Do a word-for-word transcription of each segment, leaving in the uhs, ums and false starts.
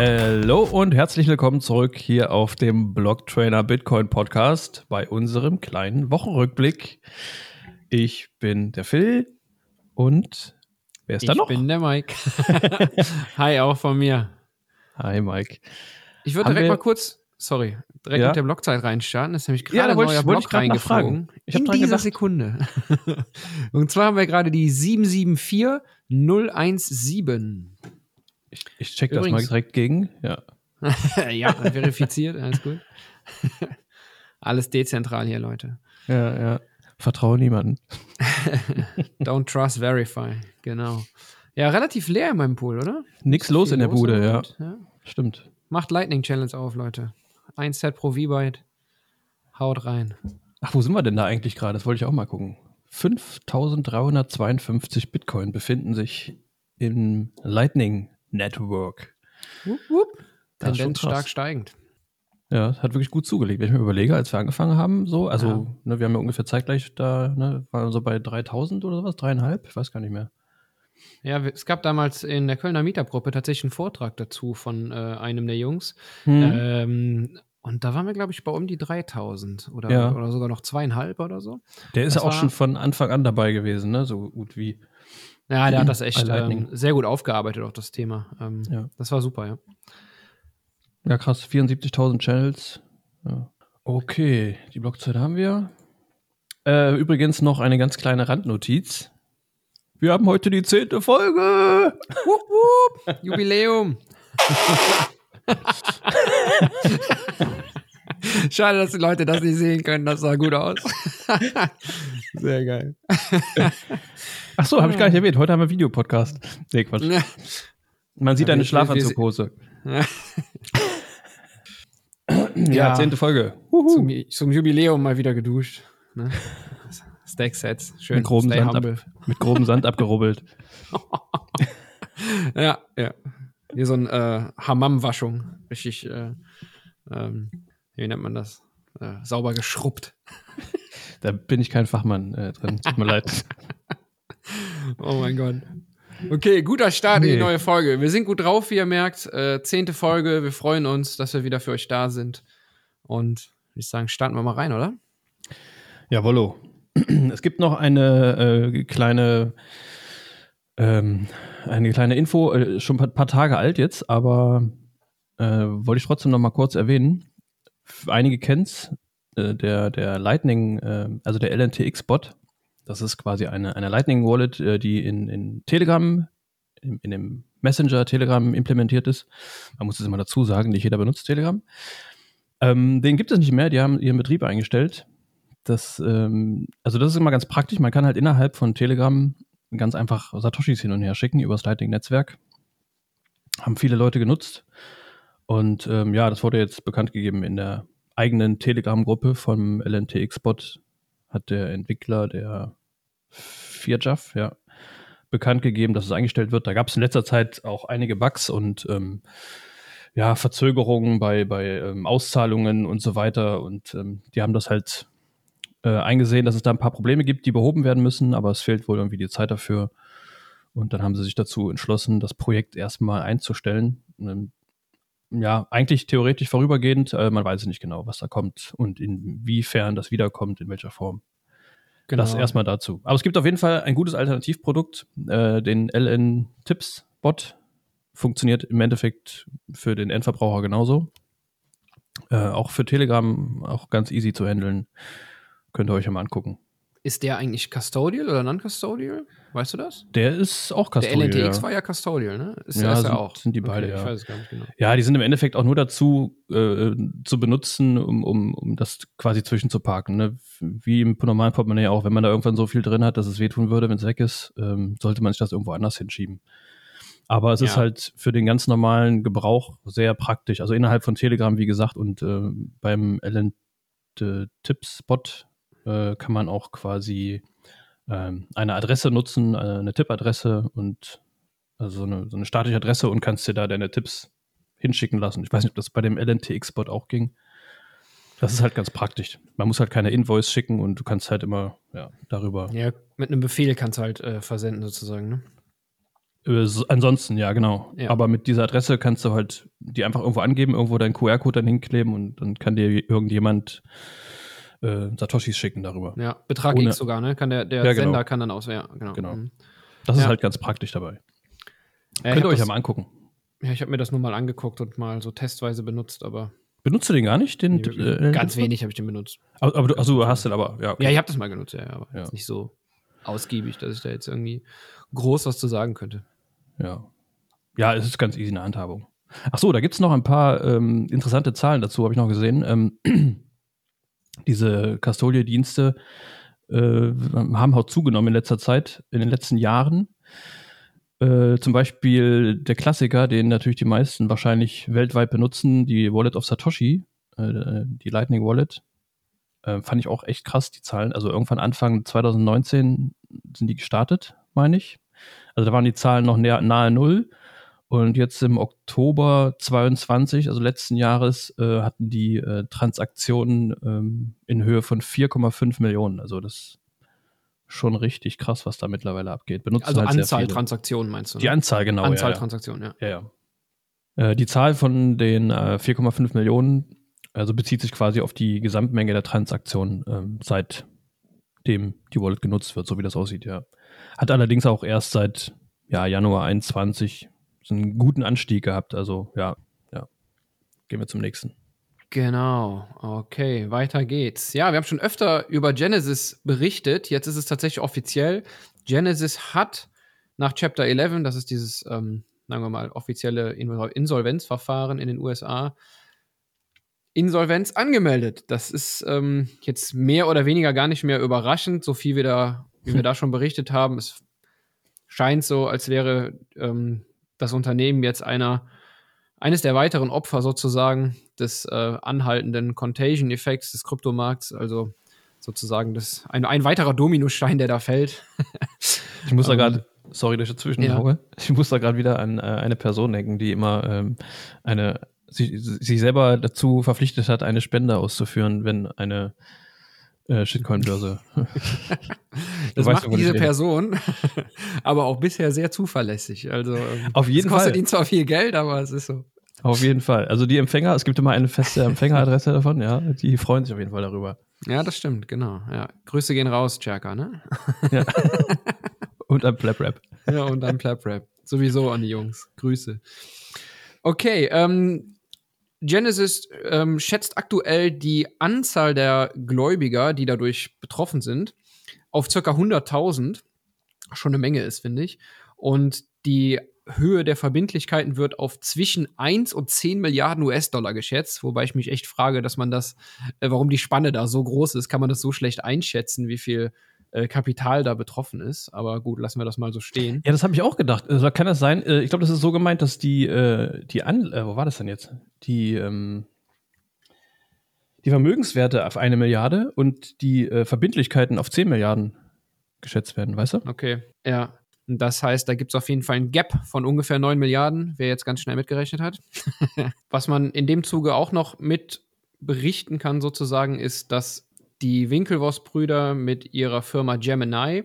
Hallo und herzlich willkommen zurück hier auf dem Blocktrainer Bitcoin Podcast bei unserem kleinen Wochenrückblick. Ich bin der Phil und wer ist ich da noch? Ich bin der Mike. Hi, auch von mir. Hi, Mike. Ich würde direkt mal kurz, sorry, direkt ja. mit der Blockzeit reinstarten. Das ist nämlich gerade ja, ein neuer Block reingeflogen. Ich In dieser gedacht. Sekunde. Und zwar haben wir gerade die sieben sieben vier null eins sieben. Ich, ich check das Übrigens. mal direkt gegen. Ja, ja, verifiziert, alles gut. Alles dezentral hier, Leute. Ja, ja. Vertraue niemanden. Don't trust, verify. Genau. Ja, relativ leer in meinem Pool, oder? Nix los in der los Bude, ja. ja. Stimmt. Macht Lightning Challenge auf, Leute. Ein Set pro V-Byte. Haut rein. Ach, wo sind wir denn da eigentlich gerade? Das wollte ich auch mal gucken. fünftausenddreihundertzweiundfünfzig Bitcoin befinden sich im Lightning Network. Wupp, wupp. Tendenz stark steigend. Ja, hat wirklich gut zugelegt. Wenn ich mir überlege, als wir angefangen haben, so, also ja. ne, wir haben ja ungefähr zeitgleich da, ne, waren so bei dreitausend oder sowas, dreieinhalb, ich weiß gar nicht mehr. Ja, es gab damals in der Kölner Meetup-Gruppe tatsächlich einen Vortrag dazu von äh, einem der Jungs. Hm. Ähm, und da waren wir, glaube ich, bei um die dreitausend oder, ja. oder sogar noch zweieinhalb oder so. Der ist ja auch war, schon von Anfang an dabei gewesen, ne, so gut wie. Ja, der hat das echt ähm, sehr gut aufgearbeitet, auch das Thema. Ähm, ja. Das war super, ja. Ja, krass, vierundsiebzigtausend Channels. Ja. Okay, die Blockzeit haben wir. Äh, übrigens noch eine ganz kleine Randnotiz. Wir haben heute die zehnte Folge. Wupp, wupp. Jubiläum. Schade, dass die Leute das nicht sehen können. Das sah gut aus. Sehr geil. Ach so, habe ich gar nicht erwähnt. Heute haben wir Videopodcast. Nee, Quatsch. Man sieht deine Schlafanzughose. Ja, zehnte Folge. Zum, zum Jubiläum mal wieder geduscht. Ne? Stack-Sets. Schön. Mit groben, Sand, ab, mit groben Sand abgerubbelt. Ja, ja. Hier so eine äh, Hammam-Waschung. Richtig, äh, ähm, wie nennt man das? Äh, sauber geschrubbt. Da bin ich kein Fachmann äh, drin. Tut mir leid. Oh mein Gott. Okay, guter Start nee. in die neue Folge. Wir sind gut drauf, wie ihr merkt. Äh, zehnte Folge. Wir freuen uns, dass wir wieder für euch da sind. Und ich sagen, starten wir mal rein, oder? Jawollo. Es gibt noch eine äh, kleine ähm, eine kleine Info, äh, schon ein paar Tage alt jetzt, aber äh, wollte ich trotzdem noch mal kurz erwähnen. Einige kennen's, äh, der, der Lightning, äh, also der L N T X-Bot. Das ist quasi eine, eine Lightning-Wallet, äh, die in, in Telegram, in, in dem Messenger Telegram implementiert ist. Man muss es immer dazu sagen, nicht jeder benutzt Telegram. Ähm, den gibt es nicht mehr, die haben ihren Betrieb eingestellt. Das, ähm, also das ist immer ganz praktisch. Man kann halt innerhalb von Telegram ganz einfach Satoshis hin und her schicken über das Lightning-Netzwerk. Haben viele Leute genutzt. Und ähm, ja, das wurde jetzt bekannt gegeben in der eigenen Telegram-Gruppe vom L N T X-Bot. Hat der Entwickler, der FiatJaf, ja, bekannt gegeben, dass es eingestellt wird. Da gab es in letzter Zeit auch einige Bugs und ähm, ja, Verzögerungen bei, bei ähm, Auszahlungen und so weiter. Und ähm, die haben das halt äh, eingesehen, dass es da ein paar Probleme gibt, die behoben werden müssen, aber es fehlt wohl irgendwie die Zeit dafür. Und dann haben sie sich dazu entschlossen, das Projekt erstmal einzustellen. Ähm, ja, eigentlich theoretisch vorübergehend, äh, man weiß nicht genau, was da kommt und inwiefern das wiederkommt, in welcher Form. Genau. Das erstmal dazu. Aber es gibt auf jeden Fall ein gutes Alternativprodukt, äh, den L N-Tips-Bot. Funktioniert im Endeffekt für den Endverbraucher genauso. Äh, auch für Telegram, auch ganz easy zu handeln. Könnt ihr euch ja mal angucken. Ist der eigentlich Custodial oder Non-Custodial? Weißt du das? Der ist auch Custodial. Der L N T X war ja Custodial, ne? Ist ja, sind, auch. sind die beide, okay, ja. Ich weiß es gar nicht genau. Ja, die sind im Endeffekt auch nur dazu äh, zu benutzen, um, um, um das quasi zwischenzuparken, ne? Wie im normalen Portemonnaie auch. Wenn man da irgendwann so viel drin hat, dass es wehtun würde, wenn es weg ist, ähm, sollte man sich das irgendwo anders hinschieben. Aber es ja. ist halt für den ganz normalen Gebrauch sehr praktisch. Also innerhalb von Telegram, wie gesagt, und äh, beim L N T Tips-Bot kann man auch quasi ähm, eine Adresse nutzen, äh, eine Tippadresse und also so eine, so eine statische Adresse und kannst dir da deine Tipps hinschicken lassen. Ich weiß nicht, ob das bei dem L N T X-Bot auch ging. Das ist halt ganz praktisch. Man muss halt keine Invoice schicken und du kannst halt immer ja, darüber. Ja, mit einem Befehl kannst du halt äh, versenden sozusagen, ne? Ansonsten, ja, genau. Ja. Aber mit dieser Adresse kannst du halt die einfach irgendwo angeben, irgendwo deinen Q R-Code dann hinkleben und dann kann dir irgendjemand äh, Satoshis schicken darüber. Ja, Betrag Ohne, X sogar, ne? Kann der der ja, Sender genau. kann dann aus, ja, genau. genau. Mhm. Das ja. ist halt ganz praktisch dabei. Ja, könnt ihr euch das, ja mal angucken. Ja, ich habe mir das nur mal angeguckt und mal so testweise benutzt, aber... Benutzt du den gar nicht? Den, nee, äh, ganz wenig habe ich den benutzt. Aber, aber du, also, hast den aber, ja. Okay. Ja, ich habe das mal genutzt, ja, aber ja. Jetzt nicht so ausgiebig, dass ich da jetzt irgendwie groß was zu sagen könnte. Ja, ja, es ist ganz easy eine Handhabung. Ach so, da gibt es noch ein paar ähm, interessante Zahlen dazu, habe ich noch gesehen. Ähm, diese Custodial-Dienste äh, haben halt zugenommen in letzter Zeit, in den letzten Jahren. Äh, zum Beispiel der Klassiker, den natürlich die meisten wahrscheinlich weltweit benutzen, die Wallet of Satoshi, äh, die Lightning Wallet. Äh, fand ich auch echt krass, die Zahlen. Also irgendwann Anfang zwanzig neunzehn sind die gestartet, meine ich. Also da waren die Zahlen noch nahe, nahe Null und jetzt im Oktober zweiundzwanzig, also letzten Jahres, äh, hatten die äh, Transaktionen ähm, in Höhe von vier Komma fünf Millionen. Also das ist schon richtig krass, was da mittlerweile abgeht. Benutzen also halt Anzahl Transaktionen meinst du? Ne? Die Anzahl, genau. Anzahl ja, Transaktionen, ja. ja. ja, ja. Äh, die Zahl von den äh, vier Komma fünf Millionen, also bezieht sich quasi auf die Gesamtmenge der Transaktionen, ähm, seitdem die Wallet genutzt wird, so wie das aussieht, ja. Hat allerdings auch erst seit ja, Januar einundzwanzig so einen guten Anstieg gehabt. Also ja, ja. Gehen wir zum nächsten. Genau, okay, weiter geht's. Ja, wir haben schon öfter über Genesis berichtet. Jetzt ist es tatsächlich offiziell. Genesis hat nach Chapter elf, das ist dieses, ähm, sagen wir mal, offizielle Insolvenzverfahren in den U S A, Insolvenz angemeldet. Das ist ähm, jetzt mehr oder weniger gar nicht mehr überraschend, so viel wir da wie wir da schon berichtet haben. Es scheint so, als wäre ähm, das Unternehmen jetzt einer, eines der weiteren Opfer sozusagen des äh, anhaltenden Contagion-Effekts des Kryptomarkts. Also sozusagen das, ein, ein weiterer Dominostein, der da fällt. Ich muss da gerade, sorry, dass ich dazwischen ja. habe. Ich muss da gerade wieder an äh, eine Person denken, die immer ähm, eine, sich, sich selber dazu verpflichtet hat, eine Spende auszuführen, wenn eine Äh, Shitcoin-Börse. Das macht weißt, diese Person aber auch bisher sehr zuverlässig. Also, auf jeden Fall. Es kostet ihn zwar viel Geld, aber es ist so. Auf jeden Fall. Also die Empfänger, es gibt immer eine feste Empfängeradresse davon, ja, die freuen sich auf jeden Fall darüber. Ja, das stimmt, genau. Ja. Grüße gehen raus, Tschärka, ne? Ja. Und ein Plap-Rap. Ja, und ein Plap-Rap. Sowieso an die Jungs. Grüße. Okay, ähm, Genesis ähm, schätzt aktuell die Anzahl der Gläubiger, die dadurch betroffen sind, auf ca. hunderttausend. Schon eine Menge ist, finde ich. Und die Höhe der Verbindlichkeiten wird auf zwischen eins und zehn Milliarden U S-Dollar geschätzt, wobei ich mich echt frage, dass man das, äh, warum die Spanne da so groß ist, kann man das so schlecht einschätzen, wie viel äh, Kapital da betroffen ist. Aber gut, lassen wir das mal so stehen. Ja, das habe ich auch gedacht. Also, kann das sein? Äh, ich glaube, das ist so gemeint, dass die, äh, die An- äh, wo war das denn jetzt? Die, ähm, die Vermögenswerte auf eine Milliarde und die äh, Verbindlichkeiten auf zehn Milliarden geschätzt werden, weißt du? Okay, ja. Das heißt, da gibt es auf jeden Fall ein Gap von ungefähr neun Milliarden, wer jetzt ganz schnell mitgerechnet hat. Was man in dem Zuge auch noch mit berichten kann sozusagen, ist, dass die Winklevoss-Brüder mit ihrer Firma Gemini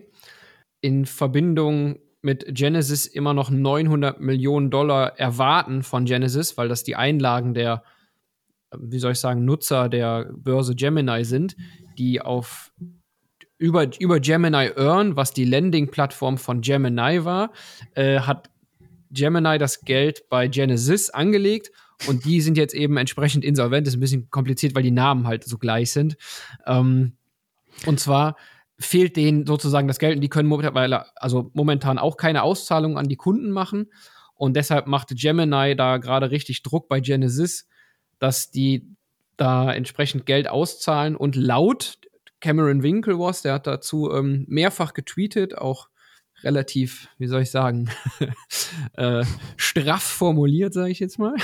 in Verbindung mit Genesis immer noch neunhundert Millionen Dollar erwarten von Genesis, weil das die Einlagen der, wie soll ich sagen, Nutzer der Börse Gemini sind, die auf Über, über Gemini Earn, was die Lending-Plattform von Gemini war, äh, hat Gemini das Geld bei Genesis angelegt und die sind jetzt eben entsprechend insolvent. Ist ein bisschen kompliziert, weil die Namen halt so gleich sind. Ähm, und zwar fehlt denen sozusagen das Geld und die können momentan, also momentan auch keine Auszahlungen an die Kunden machen und deshalb macht Gemini da gerade richtig Druck bei Genesis, dass die da entsprechend Geld auszahlen und laut Cameron Winklevoss, der hat dazu ähm, mehrfach getweetet, auch relativ, wie soll ich sagen, äh, straff formuliert, sage ich jetzt mal.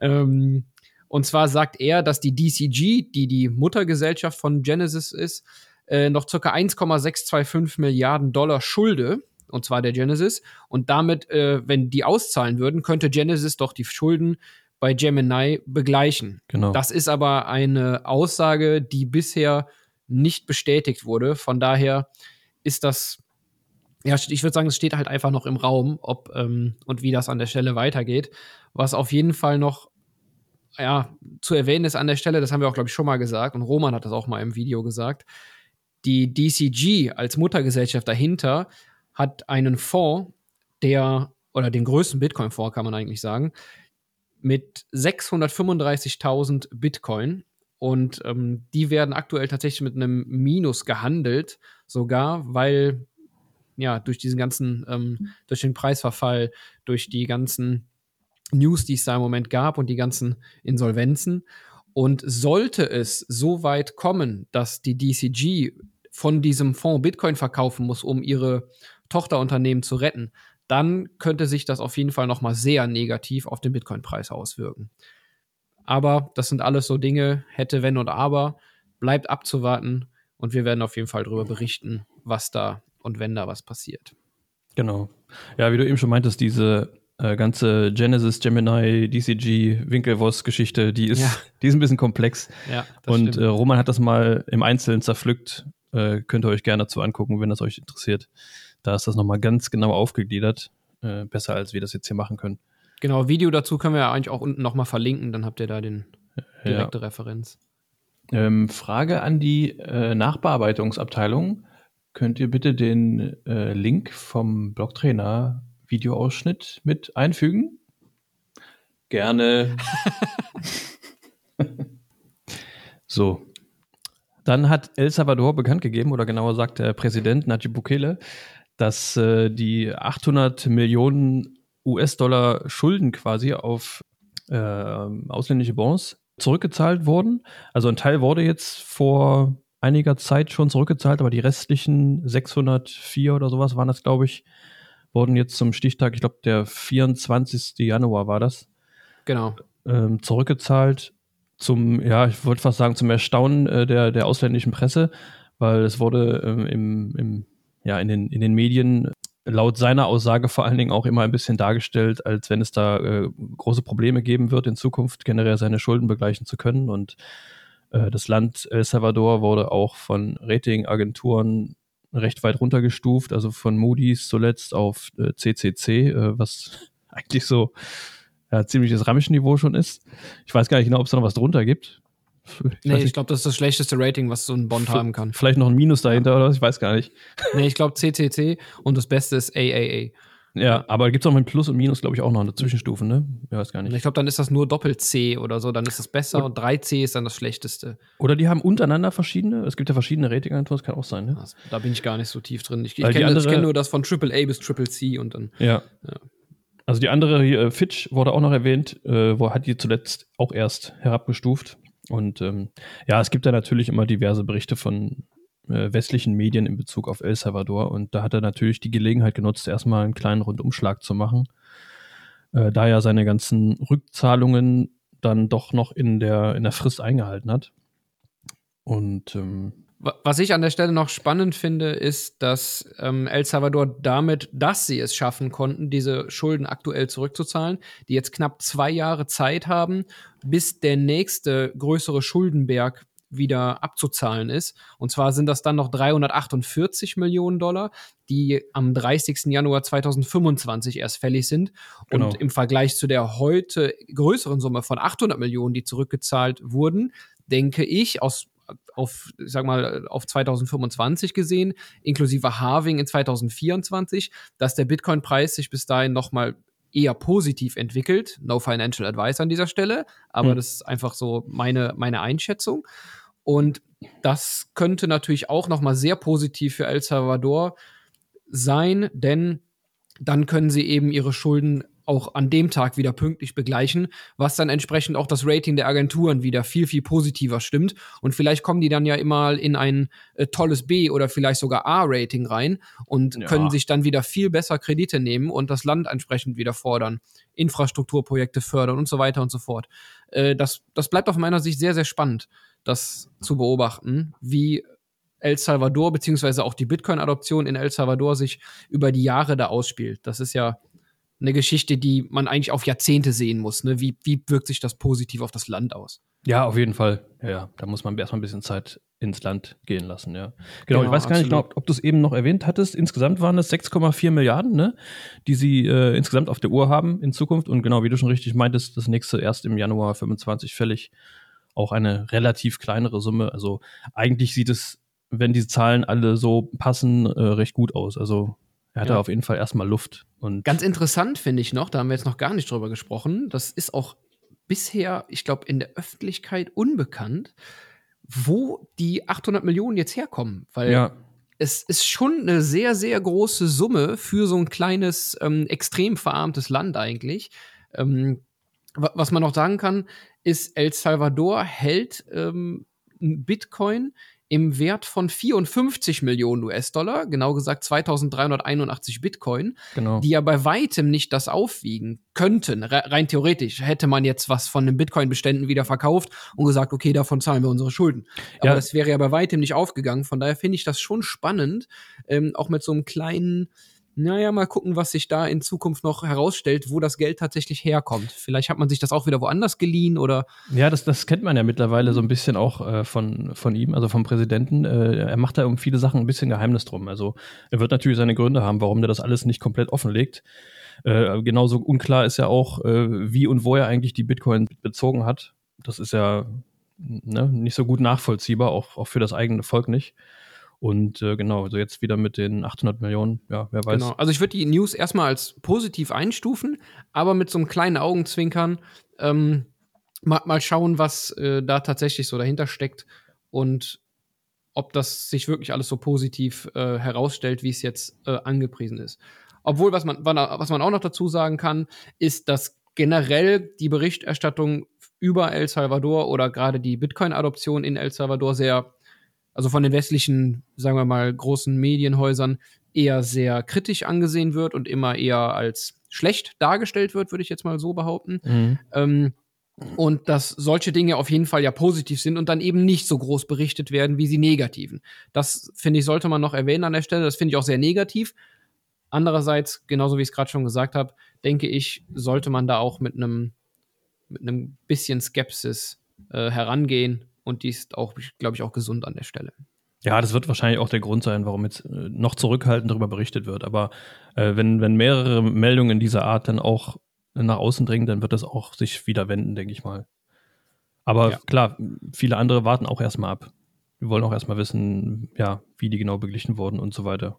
ähm, und zwar sagt er, dass die D C G, die die Muttergesellschaft von Genesis ist, äh, noch ca. eins Komma sechs zwei fünf Milliarden Dollar schulde, und zwar der Genesis. Und damit, äh, wenn die auszahlen würden, könnte Genesis doch die Schulden bei Gemini begleichen. Genau. Das ist aber eine Aussage, die bisher nicht bestätigt wurde. Von daher ist das Ja, ich würde sagen, es steht halt einfach noch im Raum, ob ähm, und wie das an der Stelle weitergeht. Was auf jeden Fall noch ja, zu erwähnen ist an der Stelle, das haben wir auch, glaube ich, schon mal gesagt und Roman hat das auch mal im Video gesagt, die D C G als Muttergesellschaft dahinter hat einen Fonds, der, oder den größten Bitcoin-Fonds kann man eigentlich sagen, mit sechshundertfünfunddreißigtausend Bitcoin. Und ähm, die werden aktuell tatsächlich mit einem Minus gehandelt, sogar, weil ja, durch diesen ganzen, ähm, durch den Preisverfall, durch die ganzen News, die es da im Moment gab und die ganzen Insolvenzen. Und sollte es so weit kommen, dass die D C G von diesem Fonds Bitcoin verkaufen muss, um ihre Tochterunternehmen zu retten, dann könnte sich das auf jeden Fall nochmal sehr negativ auf den Bitcoin-Preis auswirken. Aber das sind alles so Dinge, hätte, wenn und aber, bleibt abzuwarten und wir werden auf jeden Fall darüber berichten, was da und wenn da was passiert. Genau. Ja, wie du eben schon meintest, diese äh, ganze Genesis, Gemini, D C G, Winklevoss-Geschichte, die ist, ja. die ist ein bisschen komplex. Ja, das und äh, Roman hat das mal im Einzelnen zerpflückt. Äh, könnt ihr euch gerne dazu angucken, wenn das euch interessiert. Da ist das nochmal ganz genau aufgegliedert. Äh, besser, als wir das jetzt hier machen können. Genau, Video dazu können wir ja eigentlich auch unten nochmal verlinken. Dann habt ihr da den direkte ja. Referenz. Ähm, Frage an die äh, Nachbearbeitungsabteilung. Könnt ihr bitte den äh, Link vom Blocktrainer Videoausschnitt mit einfügen? Gerne. So. Dann hat El Salvador bekannt gegeben, oder genauer sagt der Präsident Nayib Bukele, dass äh, die achthundert Millionen U S Dollar Schulden quasi auf äh, ausländische Bonds zurückgezahlt wurden. Also ein Teil wurde jetzt vor einiger Zeit schon zurückgezahlt, aber die restlichen sechshundertvier oder sowas waren das, glaube ich, wurden jetzt zum Stichtag, ich glaube der vierundzwanzigsten Januar war das, genau ähm, zurückgezahlt zum, ja, ich würde fast sagen, zum Erstaunen äh, der, der ausländischen Presse, weil es wurde ähm, im, im, ja, in den, in den Medien laut seiner Aussage vor allen Dingen auch immer ein bisschen dargestellt, als wenn es da äh, große Probleme geben wird, in Zukunft generell seine Schulden begleichen zu können. Und das Land El Salvador wurde auch von Ratingagenturen recht weit runtergestuft, also von Moody's zuletzt auf äh, C F T C, äh, was eigentlich so ja, ziemliches Rammischniveau schon ist. Ich weiß gar nicht genau, ob es da noch was drunter gibt. Ich nee, ich glaube, das ist das schlechteste Rating, was so ein Bond F- haben kann. Vielleicht noch ein Minus dahinter ja. oder was, ich weiß gar nicht. Nee, ich glaube C F T C und das Beste ist A A A. Ja, aber gibt es auch mit Plus und Minus, glaube ich, auch noch eine Zwischenstufe, ne? Ich weiß gar nicht. Ich glaube, dann ist das nur Doppel-C oder so, dann ist das besser und drei C ist dann das Schlechteste. Oder die haben untereinagenverschiedene, es gibt ja verschiedene Ratingagenturen, das kann auch sein, ne? Also, da bin ich gar nicht so tief drin. Ich, ich kenne kenn nur das von Triple A bis Triple C und dann. Ja. ja. Also die andere, hier, Fitch, wurde auch noch erwähnt, äh, wo hat die zuletzt auch erst herabgestuft. Und ähm, ja, es gibt da natürlich immer diverse Berichte von westlichen Medien in Bezug auf El Salvador und da hat er natürlich die Gelegenheit genutzt, erstmal einen kleinen Rundumschlag zu machen, äh, da er seine ganzen Rückzahlungen dann doch noch in der, in der Frist eingehalten hat. Und ähm, was ich an der Stelle noch spannend finde, ist, dass ähm, El Salvador damit, dass sie es schaffen konnten, diese Schulden aktuell zurückzuzahlen, die jetzt knapp zwei Jahre Zeit haben, bis der nächste größere Schuldenberg wieder abzuzahlen ist. Und zwar sind das dann noch dreihundertachtundvierzig Millionen Dollar, die am dreißigsten Januar zweitausendfünfundzwanzig erst fällig sind. Genau. Und im Vergleich zu der heute größeren Summe von achthundert Millionen, die zurückgezahlt wurden, denke ich, aus, auf, ich sag mal, auf zweitausendfünfundzwanzig gesehen, inklusive Halving in zweitausendvierundzwanzig, dass der Bitcoin-Preis sich bis dahin nochmal eher positiv entwickelt. No Financial Advice an dieser Stelle, aber hm. das ist einfach so meine, meine Einschätzung. Und das könnte natürlich auch nochmal sehr positiv für El Salvador sein, denn dann können sie eben ihre Schulden auch an dem Tag wieder pünktlich begleichen, was dann entsprechend auch das Rating der Agenturen wieder viel, viel positiver stimmt. Und vielleicht kommen die dann ja immer in ein äh, tolles B- oder vielleicht sogar A-Rating rein und ja. können sich dann wieder viel besser Kredite nehmen und das Land entsprechend wieder fordern, Infrastrukturprojekte fördern und so weiter und so fort. Äh, das, das bleibt auf meiner Sicht sehr, sehr spannend, das zu beobachten, wie El Salvador beziehungsweise auch die Bitcoin-Adoption in El Salvador sich über die Jahre da ausspielt. Das ist ja eine Geschichte, die man eigentlich auf Jahrzehnte sehen muss. Ne? Wie, wie wirkt sich das positiv auf das Land aus? Ja, auf jeden Fall. Ja, ja. Da muss man erstmal ein bisschen Zeit ins Land gehen lassen, ja. Genau, genau ich weiß absolut. gar nicht, ob, ob du es eben noch erwähnt hattest. Insgesamt waren das sechs Komma vier Milliarden, ne, die sie äh, insgesamt auf der Uhr haben in Zukunft. Und genau, wie du schon richtig meintest, das nächste erst im Januar fünfundzwanzig fällig. Auch eine relativ kleinere Summe. Also eigentlich sieht es, wenn diese Zahlen alle so passen, äh, recht gut aus. Also er hat ja. da auf jeden Fall erstmal Luft. Und ganz interessant finde ich noch, da haben wir jetzt noch gar nicht drüber gesprochen, das ist auch bisher, ich glaube, in der Öffentlichkeit unbekannt, wo die achthundert Millionen jetzt herkommen. Weil ja. es ist schon eine sehr, sehr große Summe für so ein kleines, ähm, extrem verarmtes Land eigentlich. Ähm, w- was man noch sagen kann, ist, El Salvador hält ähm, Bitcoin im Wert von vierundfünfzig Millionen U S-Dollar, genau gesagt zweitausenddreihunderteinundachtzig Bitcoin, genau. die ja bei weitem nicht das aufwiegen könnten. Re- rein theoretisch hätte man jetzt was von den Bitcoin-Beständen wieder verkauft und gesagt, okay, davon zahlen wir unsere Schulden. Aber ja. das wäre ja bei weitem nicht aufgegangen. Von daher finde ich das schon spannend, ähm, auch mit so einem kleinen, naja, mal gucken, was sich da in Zukunft noch herausstellt, wo das Geld tatsächlich herkommt. Vielleicht hat man sich das auch wieder woanders geliehen oder... Ja, das, das kennt man ja mittlerweile so ein bisschen auch äh, von, von ihm, also vom Präsidenten. Äh, er macht da um viele Sachen ein bisschen Geheimnis drum. Also er wird natürlich seine Gründe haben, warum der das alles nicht komplett offenlegt. Äh, genauso unklar ist ja auch, äh, wie und wo er eigentlich die Bitcoin bezogen hat. Das ist ja ne, nicht so gut nachvollziehbar, auch, auch für das eigene Volk nicht. Und äh, genau, also jetzt wieder mit den achthundert Millionen, ja, wer weiß. Genau. Also ich würde die News erstmal als positiv einstufen, aber mit so einem kleinen Augenzwinkern ähm, mal, mal schauen, was äh, da tatsächlich so dahinter steckt und ob das sich wirklich alles so positiv äh, herausstellt, wie es jetzt äh, angepriesen ist. Obwohl, was man, was man auch noch dazu sagen kann, ist, dass generell die Berichterstattung über El Salvador oder gerade die Bitcoin-Adoption in El Salvador sehr, also von den westlichen, sagen wir mal, großen Medienhäusern eher sehr kritisch angesehen wird und immer eher als schlecht dargestellt wird, würde ich jetzt mal so behaupten. Mhm. Ähm, und dass solche Dinge auf jeden Fall ja positiv sind und dann eben nicht so groß berichtet werden wie sie negativen. Das, finde ich, sollte man noch erwähnen an der Stelle. Das finde ich auch sehr negativ. Andererseits, genauso wie ich es gerade schon gesagt habe, denke ich, sollte man da auch mit einem mit einem bisschen Skepsis äh, herangehen. Und die ist auch, glaube ich, auch gesund an der Stelle. Ja, das wird wahrscheinlich auch der Grund sein, warum jetzt noch zurückhaltend darüber berichtet wird. Aber äh, wenn, wenn mehrere Meldungen dieser Art dann auch nach außen dringen, dann wird das auch sich wieder wenden, denke ich mal. Aber ja. klar, viele andere warten auch erstmal ab. Wir wollen auch erstmal wissen, ja, wie die genau beglichen wurden und so weiter.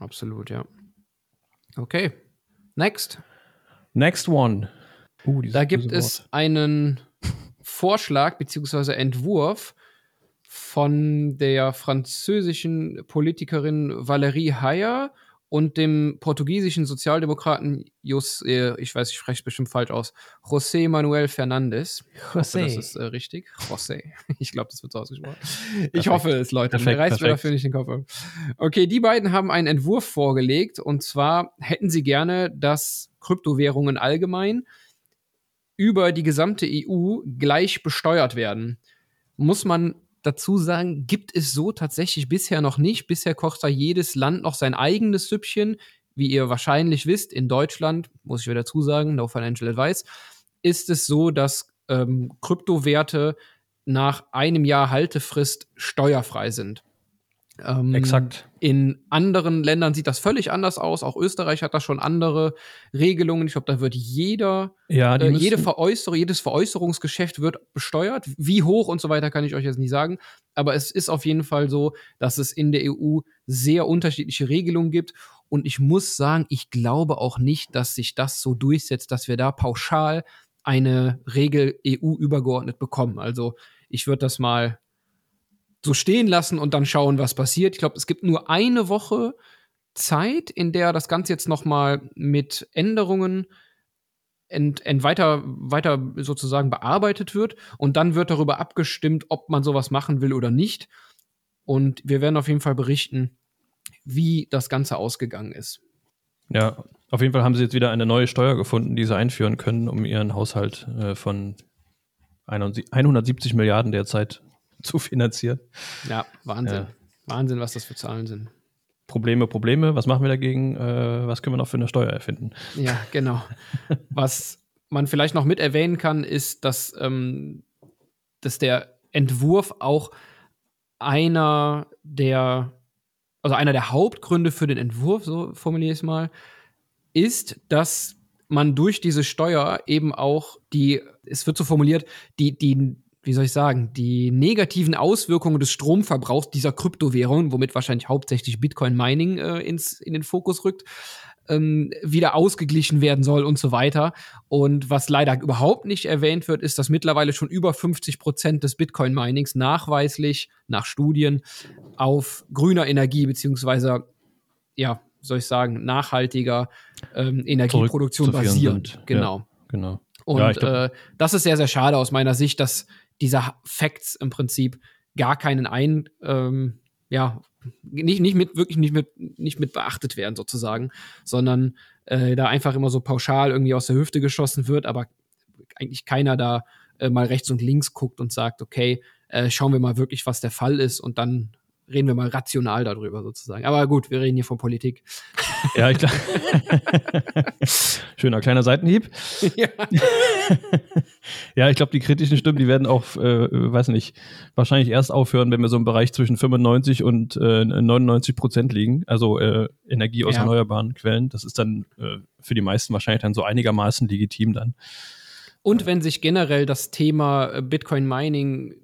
Absolut, ja. Okay. Next. Next one. Uh, dieses, da gibt es Wort. einen Vorschlag bzw. Entwurf von der französischen Politikerin Valérie Hayer und dem portugiesischen Sozialdemokraten, José, ich weiß, ich spreche es bestimmt falsch aus, José Manuel Fernandes. José. Hoffe, das ist äh, richtig. José. Ich glaube, das wird so ausgesprochen. Perfekt. Ich hoffe es, Leute. Perfekt, reißt mir dafür nicht den Kopf ab. Okay, die beiden haben einen Entwurf vorgelegt und zwar hätten sie gerne, dass Kryptowährungen allgemein über die gesamte E U gleich besteuert werden. Muss man dazu sagen, gibt es so tatsächlich bisher noch nicht. Bisher kocht da jedes Land noch sein eigenes Süppchen. Wie ihr wahrscheinlich wisst, in Deutschland, muss ich wieder dazu sagen, no financial advice, ist es so, dass ähm, Kryptowerte nach einem Jahr Haltefrist steuerfrei sind. Ähm, Exakt. In anderen Ländern sieht das völlig anders aus. Auch Österreich hat da schon andere Regelungen. Ich glaube, da wird jeder, ja, äh, jede Veräußerung, jedes Veräußerungsgeschäft wird besteuert. Wie hoch und so weiter kann ich euch jetzt nicht sagen. Aber es ist auf jeden Fall so, dass es in der E U sehr unterschiedliche Regelungen gibt. Und ich muss sagen, ich glaube auch nicht, dass sich das so durchsetzt, dass wir da pauschal eine Regel E U übergeordnet bekommen. Also ich würde das mal so stehen lassen und dann schauen, was passiert. Ich glaube, es gibt nur eine Woche Zeit, in der das Ganze jetzt nochmal mit Änderungen ent, ent weiter, weiter sozusagen bearbeitet wird. Und dann wird darüber abgestimmt, ob man sowas machen will oder nicht. Und wir werden auf jeden Fall berichten, wie das Ganze ausgegangen ist. Ja, auf jeden Fall haben sie jetzt wieder eine neue Steuer gefunden, die sie einführen können, um ihren Haushalt äh, von hundertsiebzig Milliarden derzeit zu finanzieren. Ja, Wahnsinn. Ja. Wahnsinn, was das für Zahlen sind. Probleme, Probleme. Was machen wir dagegen? Äh, was können wir noch für eine Steuer erfinden? Ja, genau. Was man vielleicht noch mit erwähnen kann, ist, dass ähm, dass der Entwurf auch einer der, also einer der Hauptgründe für den Entwurf, so formuliere ich es mal, ist, dass man durch diese Steuer eben auch die, es wird so formuliert, die, die, wie soll ich sagen, die negativen Auswirkungen des Stromverbrauchs dieser Kryptowährungen, womit wahrscheinlich hauptsächlich Bitcoin-Mining äh, ins, in den Fokus rückt, ähm, wieder ausgeglichen werden soll und so weiter. Und was leider überhaupt nicht erwähnt wird, ist, dass mittlerweile schon über fünfzig Prozent des Bitcoin-Minings nachweislich, nach Studien, auf grüner Energie beziehungsweise, ja, soll ich sagen, nachhaltiger ähm, Energieproduktion basierend. Genau. Ja, genau. Und ja, glaub, äh, das ist sehr, sehr schade aus meiner Sicht, dass diese Facts im Prinzip gar keinen ein, ähm, ja, nicht, nicht mit, wirklich nicht mit, nicht mit beachtet werden sozusagen, sondern äh, da einfach immer so pauschal irgendwie aus der Hüfte geschossen wird, aber eigentlich keiner da äh, mal rechts und links guckt und sagt, okay, äh, schauen wir mal wirklich, was der Fall ist und dann reden wir mal rational darüber sozusagen. Aber gut, wir reden hier von Politik. Ja, ich glaube. Schöner kleiner Seitenhieb. Ja, ja, ich glaube, die kritischen Stimmen, die werden auch, äh, weiß nicht, wahrscheinlich erst aufhören, wenn wir so im Bereich zwischen fünfundneunzig und äh, neunundneunzig Prozent liegen. Also äh, Energie aus ja. erneuerbaren Quellen. Das ist dann äh, für die meisten wahrscheinlich dann so einigermaßen legitim dann. Und wenn sich generell das Thema Bitcoin-Mining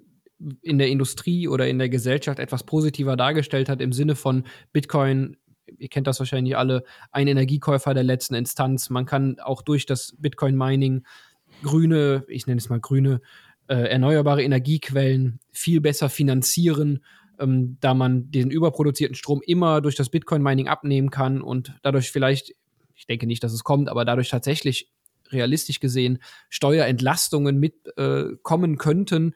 in der Industrie oder in der Gesellschaft etwas positiver dargestellt hat, im Sinne von Bitcoin, ihr kennt das wahrscheinlich alle, ein Energiekäufer der letzten Instanz. Man kann auch durch das Bitcoin-Mining grüne, ich nenne es mal grüne, äh, erneuerbare Energiequellen viel besser finanzieren, ähm, da man den überproduzierten Strom immer durch das Bitcoin-Mining abnehmen kann und dadurch vielleicht, ich denke nicht, dass es kommt, aber dadurch tatsächlich realistisch gesehen Steuerentlastungen mitkommen äh, könnten.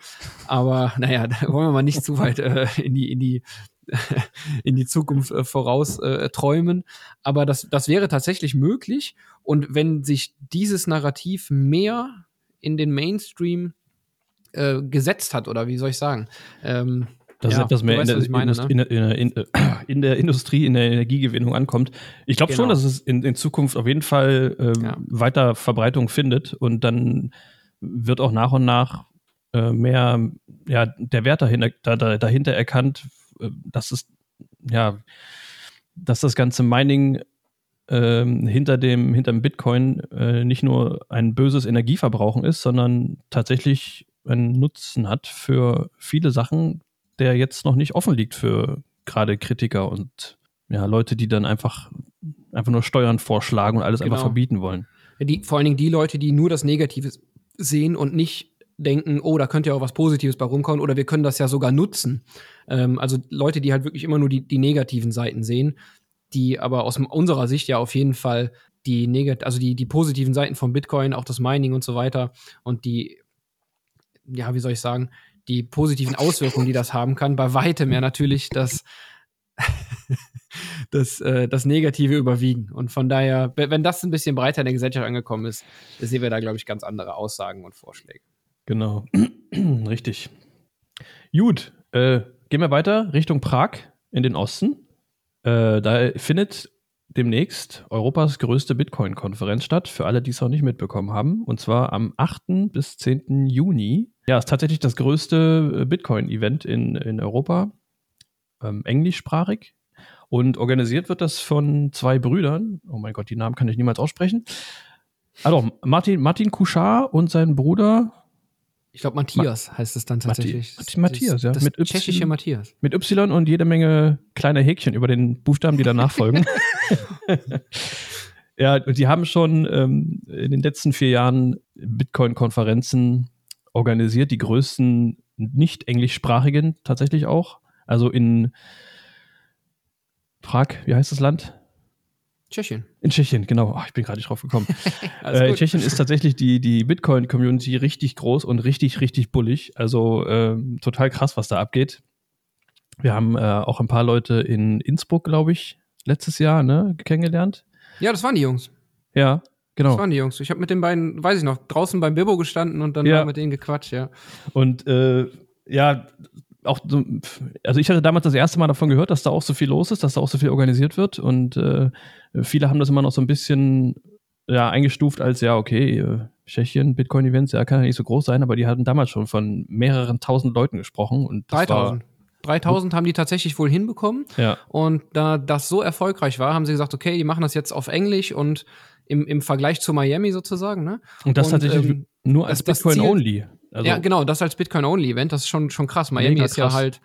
Aber naja, da wollen wir mal nicht zu weit äh, in die in die, in die Zukunft äh, voraus äh, träumen. Aber das, das wäre tatsächlich möglich. Und wenn sich dieses Narrativ mehr in den Mainstream äh, gesetzt hat, oder wie soll ich sagen, ähm, dass ja, etwas mehr weißt, in, der meine, Indust- ne? in, der, in, äh, in der Industrie, in der Energiegewinnung ankommt. Ich glaube genau. schon, dass es in, in Zukunft auf jeden Fall ähm, ja. weiter Verbreitung findet und dann wird auch nach und nach äh, mehr ja, der Wert dahinter, da, dahinter erkannt, dass es ja, dass das ganze Mining äh, hinter dem hinterm Bitcoin äh, nicht nur ein böses Energieverbrauchen ist, sondern tatsächlich einen Nutzen hat für viele Sachen, der jetzt noch nicht offen liegt für gerade Kritiker und ja, Leute, die dann einfach, einfach nur Steuern vorschlagen und alles genau. einfach verbieten wollen. Die, vor allen Dingen die Leute, die nur das Negative sehen und nicht denken, oh, da könnte ja auch was Positives bei rumkommen oder wir können das ja sogar nutzen. Ähm, also Leute, die halt wirklich immer nur die, die negativen Seiten sehen, die aber aus unserer Sicht ja auf jeden Fall die, negat- also die, die positiven Seiten von Bitcoin, auch das Mining und so weiter und die, ja, wie soll ich sagen, die positiven Auswirkungen, die das haben kann, bei weitem ja natürlich das, das, äh, das Negative überwiegen. Und von daher, wenn das ein bisschen breiter in der Gesellschaft angekommen ist, sehen wir da, glaube ich, ganz andere Aussagen und Vorschläge. Genau, richtig. Gut, äh, gehen wir weiter Richtung Prag in den Osten. Äh, da findet demnächst Europas größte Bitcoin-Konferenz statt, für alle, die es noch nicht mitbekommen haben. Und zwar am achten bis zehnten Juni. Ja, ist tatsächlich das größte Bitcoin-Event in, in Europa, ähm, englischsprachig. Und organisiert wird das von zwei Brüdern. Oh mein Gott, die Namen kann ich niemals aussprechen. Also Martin, Martin Kuschar und sein Bruder. Ich glaube, Matthias Ma- heißt es dann tatsächlich. Matti- Matthias, ja. Das mit y- tschechische Matthias. Mit Y und jede Menge kleine Häkchen über den Buchstaben, die danach folgen. Ja, und die haben schon ähm, in den letzten vier Jahren Bitcoin-Konferenzen organisiert, die größten nicht englischsprachigen tatsächlich auch. Also in Prag, wie heißt das Land? Tschechien. In Tschechien, genau. Oh, ich bin gerade nicht drauf gekommen. äh, in Tschechien ist tatsächlich die, die Bitcoin-Community richtig groß und richtig, richtig bullig. Also äh, total krass, was da abgeht. Wir haben äh, auch ein paar Leute in Innsbruck, glaube ich, letztes Jahr ne, kennengelernt. Ja, das waren die Jungs. Ja, genau. Das waren die Jungs. Ich habe mit den beiden, weiß ich noch, draußen beim Bibbo gestanden und dann ja. mit denen gequatscht, ja. Und äh, ja, auch so, also ich hatte damals das erste Mal davon gehört, dass da auch so viel los ist, dass da auch so viel organisiert wird und äh, viele haben das immer noch so ein bisschen ja, eingestuft als, ja, okay, Tschechien, Bitcoin-Events, ja, kann ja nicht so groß sein, aber die hatten damals schon von mehreren tausend Leuten gesprochen. Und das dreitausend. War dreitausend haben die tatsächlich wohl hinbekommen. Ja. Und da das so erfolgreich war, haben sie gesagt, okay, die machen das jetzt auf Englisch und im, im Vergleich zu Miami sozusagen. Ne? Und das und, tatsächlich ähm, nur als Bitcoin-Only. Also ja, genau, das als Bitcoin-Only-Event, das ist schon, schon krass. Miami ist krass. Ja halt,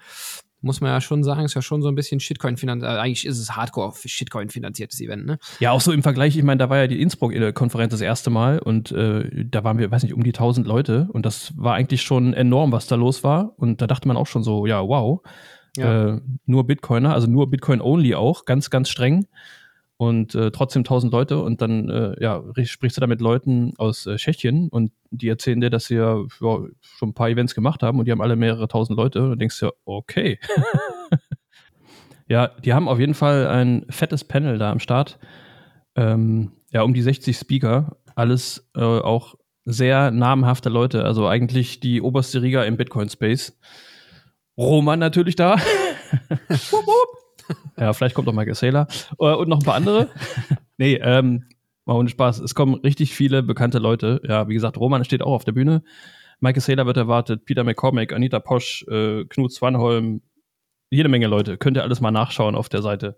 muss man ja schon sagen, ist ja schon so ein bisschen Shitcoin-finanziert. Also eigentlich ist es Hardcore-Shitcoin-finanziertes Event, ne? Ja, auch so im Vergleich, ich meine, da war ja die Innsbruck-Konferenz das erste Mal und äh, da waren wir, weiß nicht, um die tausend Leute und das war eigentlich schon enorm, was da los war und da dachte man auch schon so, ja, wow, ja. Äh, nur Bitcoiner, also nur Bitcoin-Only auch, ganz, ganz streng. Und äh, trotzdem tausend Leute und dann äh, ja, sprichst du da mit Leuten aus äh, Tschechien und die erzählen dir, dass sie ja, ja schon ein paar Events gemacht haben und die haben alle mehrere tausend Leute und denkst dir, okay. Ja, die haben auf jeden Fall ein fettes Panel da am Start. Ähm, ja, um die sechzig Speaker, alles äh, auch sehr namhafte Leute, also eigentlich die oberste Riga im Bitcoin-Space. Roman natürlich da. Wupp, wupp. Ja, vielleicht kommt noch Michael Saylor und noch ein paar andere. Nee, ähm, mal ohne Spaß. Es kommen richtig viele bekannte Leute. Ja, wie gesagt, Roman steht auch auf der Bühne. Michael Saylor wird erwartet, Peter McCormack, Anita Posch, äh, Knut Swanholm, jede Menge Leute. Könnt ihr alles mal nachschauen auf der Seite.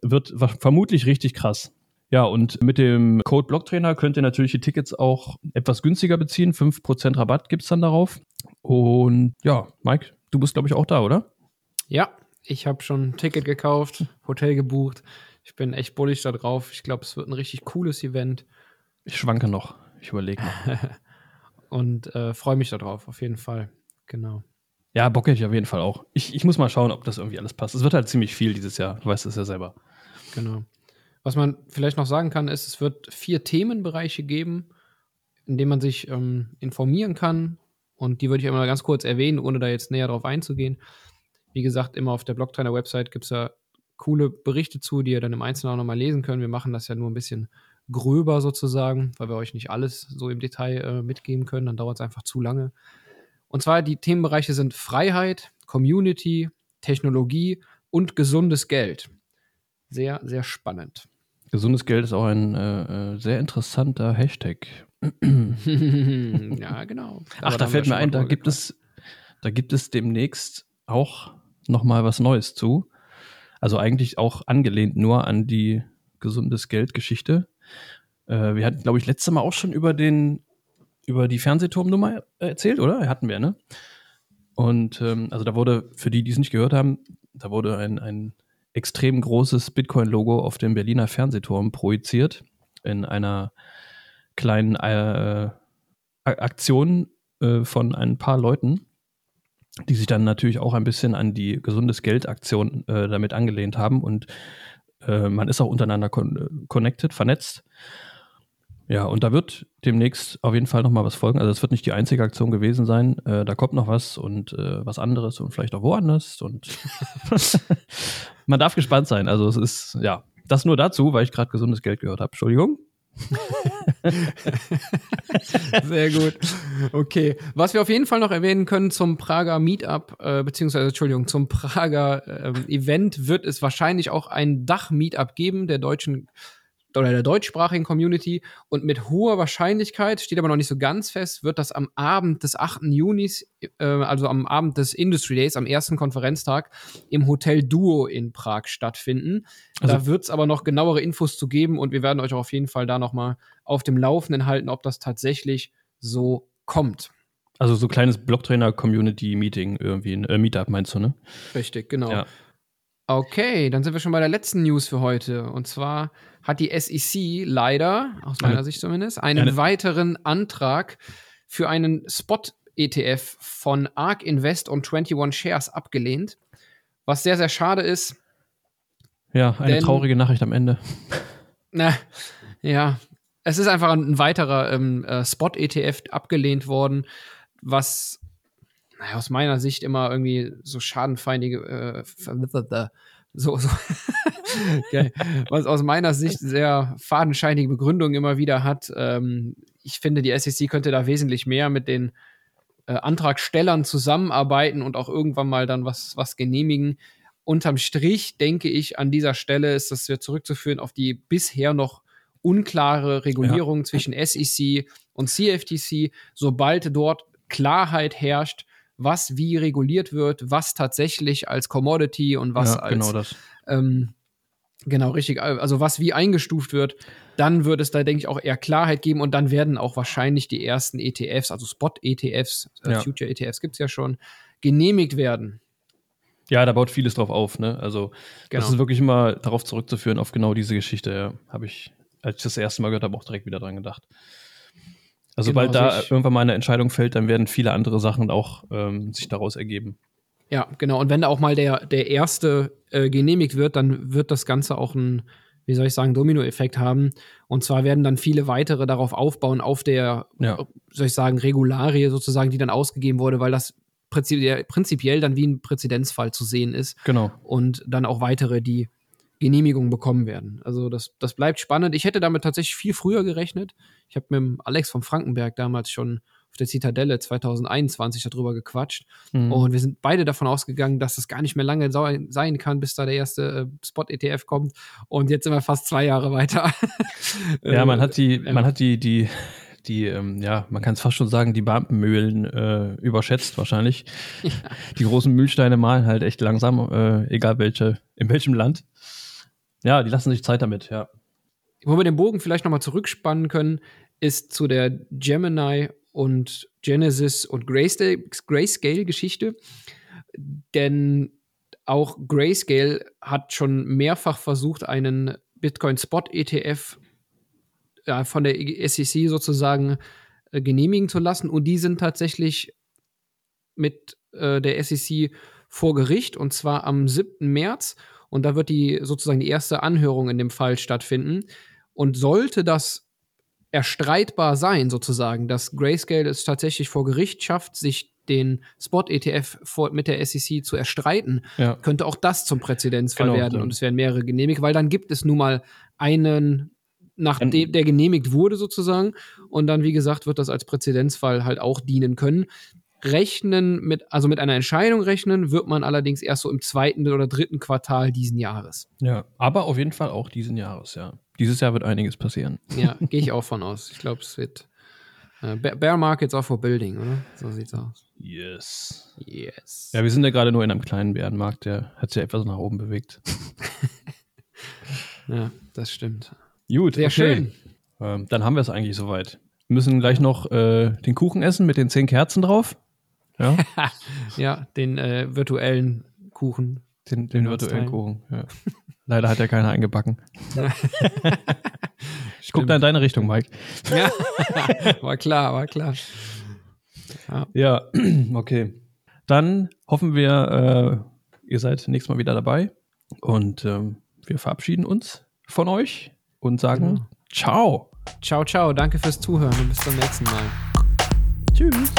Wird w- vermutlich richtig krass. Ja, und mit dem Code Blocktrainer könnt ihr natürlich die Tickets auch etwas günstiger beziehen. fünf Prozent Rabatt gibt es dann darauf. Und ja, Mike, du bist, glaube ich, auch da, oder? Ja. Ich habe schon ein Ticket gekauft, Hotel gebucht. Ich bin echt bullish da drauf. Ich glaube, es wird ein richtig cooles Event. Ich schwanke noch. Ich überlege noch. Und äh, freue mich da drauf, auf jeden Fall. Genau. Ja, Bock hätte ich auf jeden Fall auch. Ich, ich muss mal schauen, ob das irgendwie alles passt. Es wird halt ziemlich viel dieses Jahr. Du weißt es ja selber. Genau. Was man vielleicht noch sagen kann, ist, es wird vier Themenbereiche geben, in denen man sich ähm, informieren kann. Und die würde ich einmal ganz kurz erwähnen, ohne da jetzt näher drauf einzugehen. Wie gesagt, immer auf der Blocktrainer-Website gibt es ja coole Berichte zu, die ihr dann im Einzelnen auch nochmal lesen könnt. Wir machen das ja nur ein bisschen gröber sozusagen, weil wir euch nicht alles so im Detail äh, mitgeben können. Dann dauert es einfach zu lange. Und zwar die Themenbereiche sind Freiheit, Community, Technologie und gesundes Geld. Sehr, sehr spannend. Gesundes Geld ist auch ein äh, sehr interessanter Hashtag. Ja, genau. Ach, Aber da fällt mir ein, da gibt es, da gibt es demnächst auch nochmal was Neues zu. Also eigentlich auch angelehnt nur an die gesundes Geld-Geschichte. Äh, wir hatten, glaube ich, letztes Mal auch schon über den über die Fernsehturmnummer erzählt, oder? Hatten wir, ne? Und ähm, also da wurde, für die, die es nicht gehört haben, da wurde ein, ein extrem großes Bitcoin-Logo auf dem Berliner Fernsehturm projiziert in einer kleinen äh, Aktion äh, von ein paar Leuten, die sich dann natürlich auch ein bisschen an die gesundes Geld-Aktion äh, damit angelehnt haben und äh, man ist auch untereinander con- connected, vernetzt. Ja, und da wird demnächst auf jeden Fall nochmal was folgen. Also es wird nicht die einzige Aktion gewesen sein. Äh, da kommt noch was und äh, was anderes und vielleicht auch woanders und man darf gespannt sein. Also es ist, ja, das nur dazu, weil ich gerade gesundes Geld gehört habe. Entschuldigung. Sehr gut. Okay. Was wir auf jeden Fall noch erwähnen können zum Prager Meetup, äh, beziehungsweise, Entschuldigung, zum Prager äh, Event wird es wahrscheinlich auch ein Dach-Meetup geben der deutschen oder der deutschsprachigen Community und mit hoher Wahrscheinlichkeit, steht aber noch nicht so ganz fest, wird das am Abend des achten Juni, äh, also am Abend des Industry Days, am ersten Konferenztag, im Hotel Duo in Prag stattfinden. Also da wird es aber noch genauere Infos zu geben und wir werden euch auch auf jeden Fall da nochmal auf dem Laufenden halten, ob das tatsächlich so kommt. Also so ein kleines Blocktrainer-Community-Meeting irgendwie, ein äh, Meetup meinst du, ne? Richtig, genau. Ja. Okay, dann sind wir schon bei der letzten News für heute. Und zwar hat die S E C leider, aus meiner eine, Sicht zumindest, einen eine. weiteren Antrag für einen Spot-E T F von ARK Invest und einundzwanzig Shares abgelehnt. Was sehr, sehr schade ist. Ja, eine denn, traurige Nachricht am Ende. Na, ja, es ist einfach ein weiterer ähm, Spot-E T F abgelehnt worden, was aus meiner Sicht immer irgendwie so schadenfeindige, äh, so, so okay. was aus meiner Sicht sehr fadenscheinige Begründungen immer wieder hat. Ähm, ich finde, die S E C könnte da wesentlich mehr mit den äh, Antragstellern zusammenarbeiten und auch irgendwann mal dann was, was genehmigen. Unterm Strich denke ich, an dieser Stelle ist das wieder zurückzuführen auf die bisher noch unklare Regulierung ja. zwischen S E C und C F T C, sobald dort Klarheit herrscht, was wie reguliert wird, was tatsächlich als Commodity und was ja, als genau das. Ähm, Genau, richtig. Also was wie eingestuft wird, dann wird es da, denke ich, auch eher Klarheit geben und dann werden auch wahrscheinlich die ersten E T Fs, also Spot-E T Fs, ja. Future-E T Fs gibt es ja schon, genehmigt werden. Ja, da baut vieles drauf auf, ne? Also genau. Das ist wirklich immer darauf zurückzuführen, auf genau diese Geschichte, ja, habe ich, als ich das erste Mal gehört habe, auch direkt wieder dran gedacht. Also genau, sobald da irgendwann mal eine Entscheidung fällt, dann werden viele andere Sachen auch ähm, sich daraus ergeben. Ja, genau. Und wenn da auch mal der, der erste äh, genehmigt wird, dann wird das Ganze auch einen, wie soll ich sagen, Dominoeffekt haben. Und zwar werden dann viele weitere darauf aufbauen, auf der, ja. soll ich sagen, Regularie sozusagen, die dann ausgegeben wurde, weil das prinzipiell, prinzipiell dann wie ein Präzedenzfall zu sehen ist. Genau. Und dann auch weitere, die Genehmigungen bekommen werden. Also das, das bleibt spannend. Ich hätte damit tatsächlich viel früher gerechnet. Ich habe mit Alex von Frankenberg damals schon auf der Zitadelle zwanzig einundzwanzig darüber gequatscht. Mhm. Und wir sind beide davon ausgegangen, dass das gar nicht mehr lange sein kann, bis da der erste äh, Spot-E T F kommt. Und jetzt sind wir fast zwei Jahre weiter. Ja, man hat die, man hat die, die, die ähm, ja, man kann es fast schon sagen, die Beamtenmühlen äh, überschätzt wahrscheinlich. Ja. Die großen Mühlsteine malen halt echt langsam, äh, egal welche, in welchem Land. Ja, die lassen sich Zeit damit, ja. Wo wir den Bogen vielleicht nochmal zurückspannen können, ist zu der Gemini- und Genesis- und Grayscale-Geschichte. Denn auch Grayscale hat schon mehrfach versucht, einen Bitcoin-Spot-E T F ja, von der S E C sozusagen äh, genehmigen zu lassen. Und die sind tatsächlich mit äh, der S E C vor Gericht, und zwar am siebten März. Und da wird die sozusagen die erste Anhörung in dem Fall stattfinden. Und sollte das erstreitbar sein, sozusagen, dass Grayscale es tatsächlich vor Gericht schafft, sich den Spot-E T F vor, mit der S E C zu erstreiten, ja. könnte auch das zum Präzedenzfall genau, werden ja. und es werden mehrere genehmigt, weil dann gibt es nun mal einen, nachdem der genehmigt wurde sozusagen, und dann, wie gesagt, wird das als Präzedenzfall halt auch dienen können. Rechnen mit, also mit einer Entscheidung rechnen, wird man allerdings erst so im zweiten oder dritten Quartal diesen Jahres. Ja, aber auf jeden Fall auch diesen Jahres, ja. Dieses Jahr wird einiges passieren. Ja, gehe ich auch von aus. Ich glaube, es wird äh, Bear Markets are for building, oder? So sieht's aus. Yes. Yes. Ja, wir sind ja gerade nur in einem kleinen Bärenmarkt, der hat sich ja etwas nach oben bewegt. Ja, das stimmt. Gut, sehr okay. schön. Ähm, dann haben wir es eigentlich soweit. Wir müssen gleich noch äh, den Kuchen essen mit den zehn Kerzen drauf. Ja, ja den äh, virtuellen Kuchen. Den, den virtuellen Kuchen, ja. Leider hat ja keiner eingebacken. Ich gucke da in deine Richtung, Mike. Ja, war klar, war klar. Ja, ja okay. Dann hoffen wir, äh, ihr seid nächstes Mal wieder dabei. Und ähm, wir verabschieden uns von euch und sagen genau. Ciao. Ciao, ciao. Danke fürs Zuhören und bis zum nächsten Mal. Tschüss.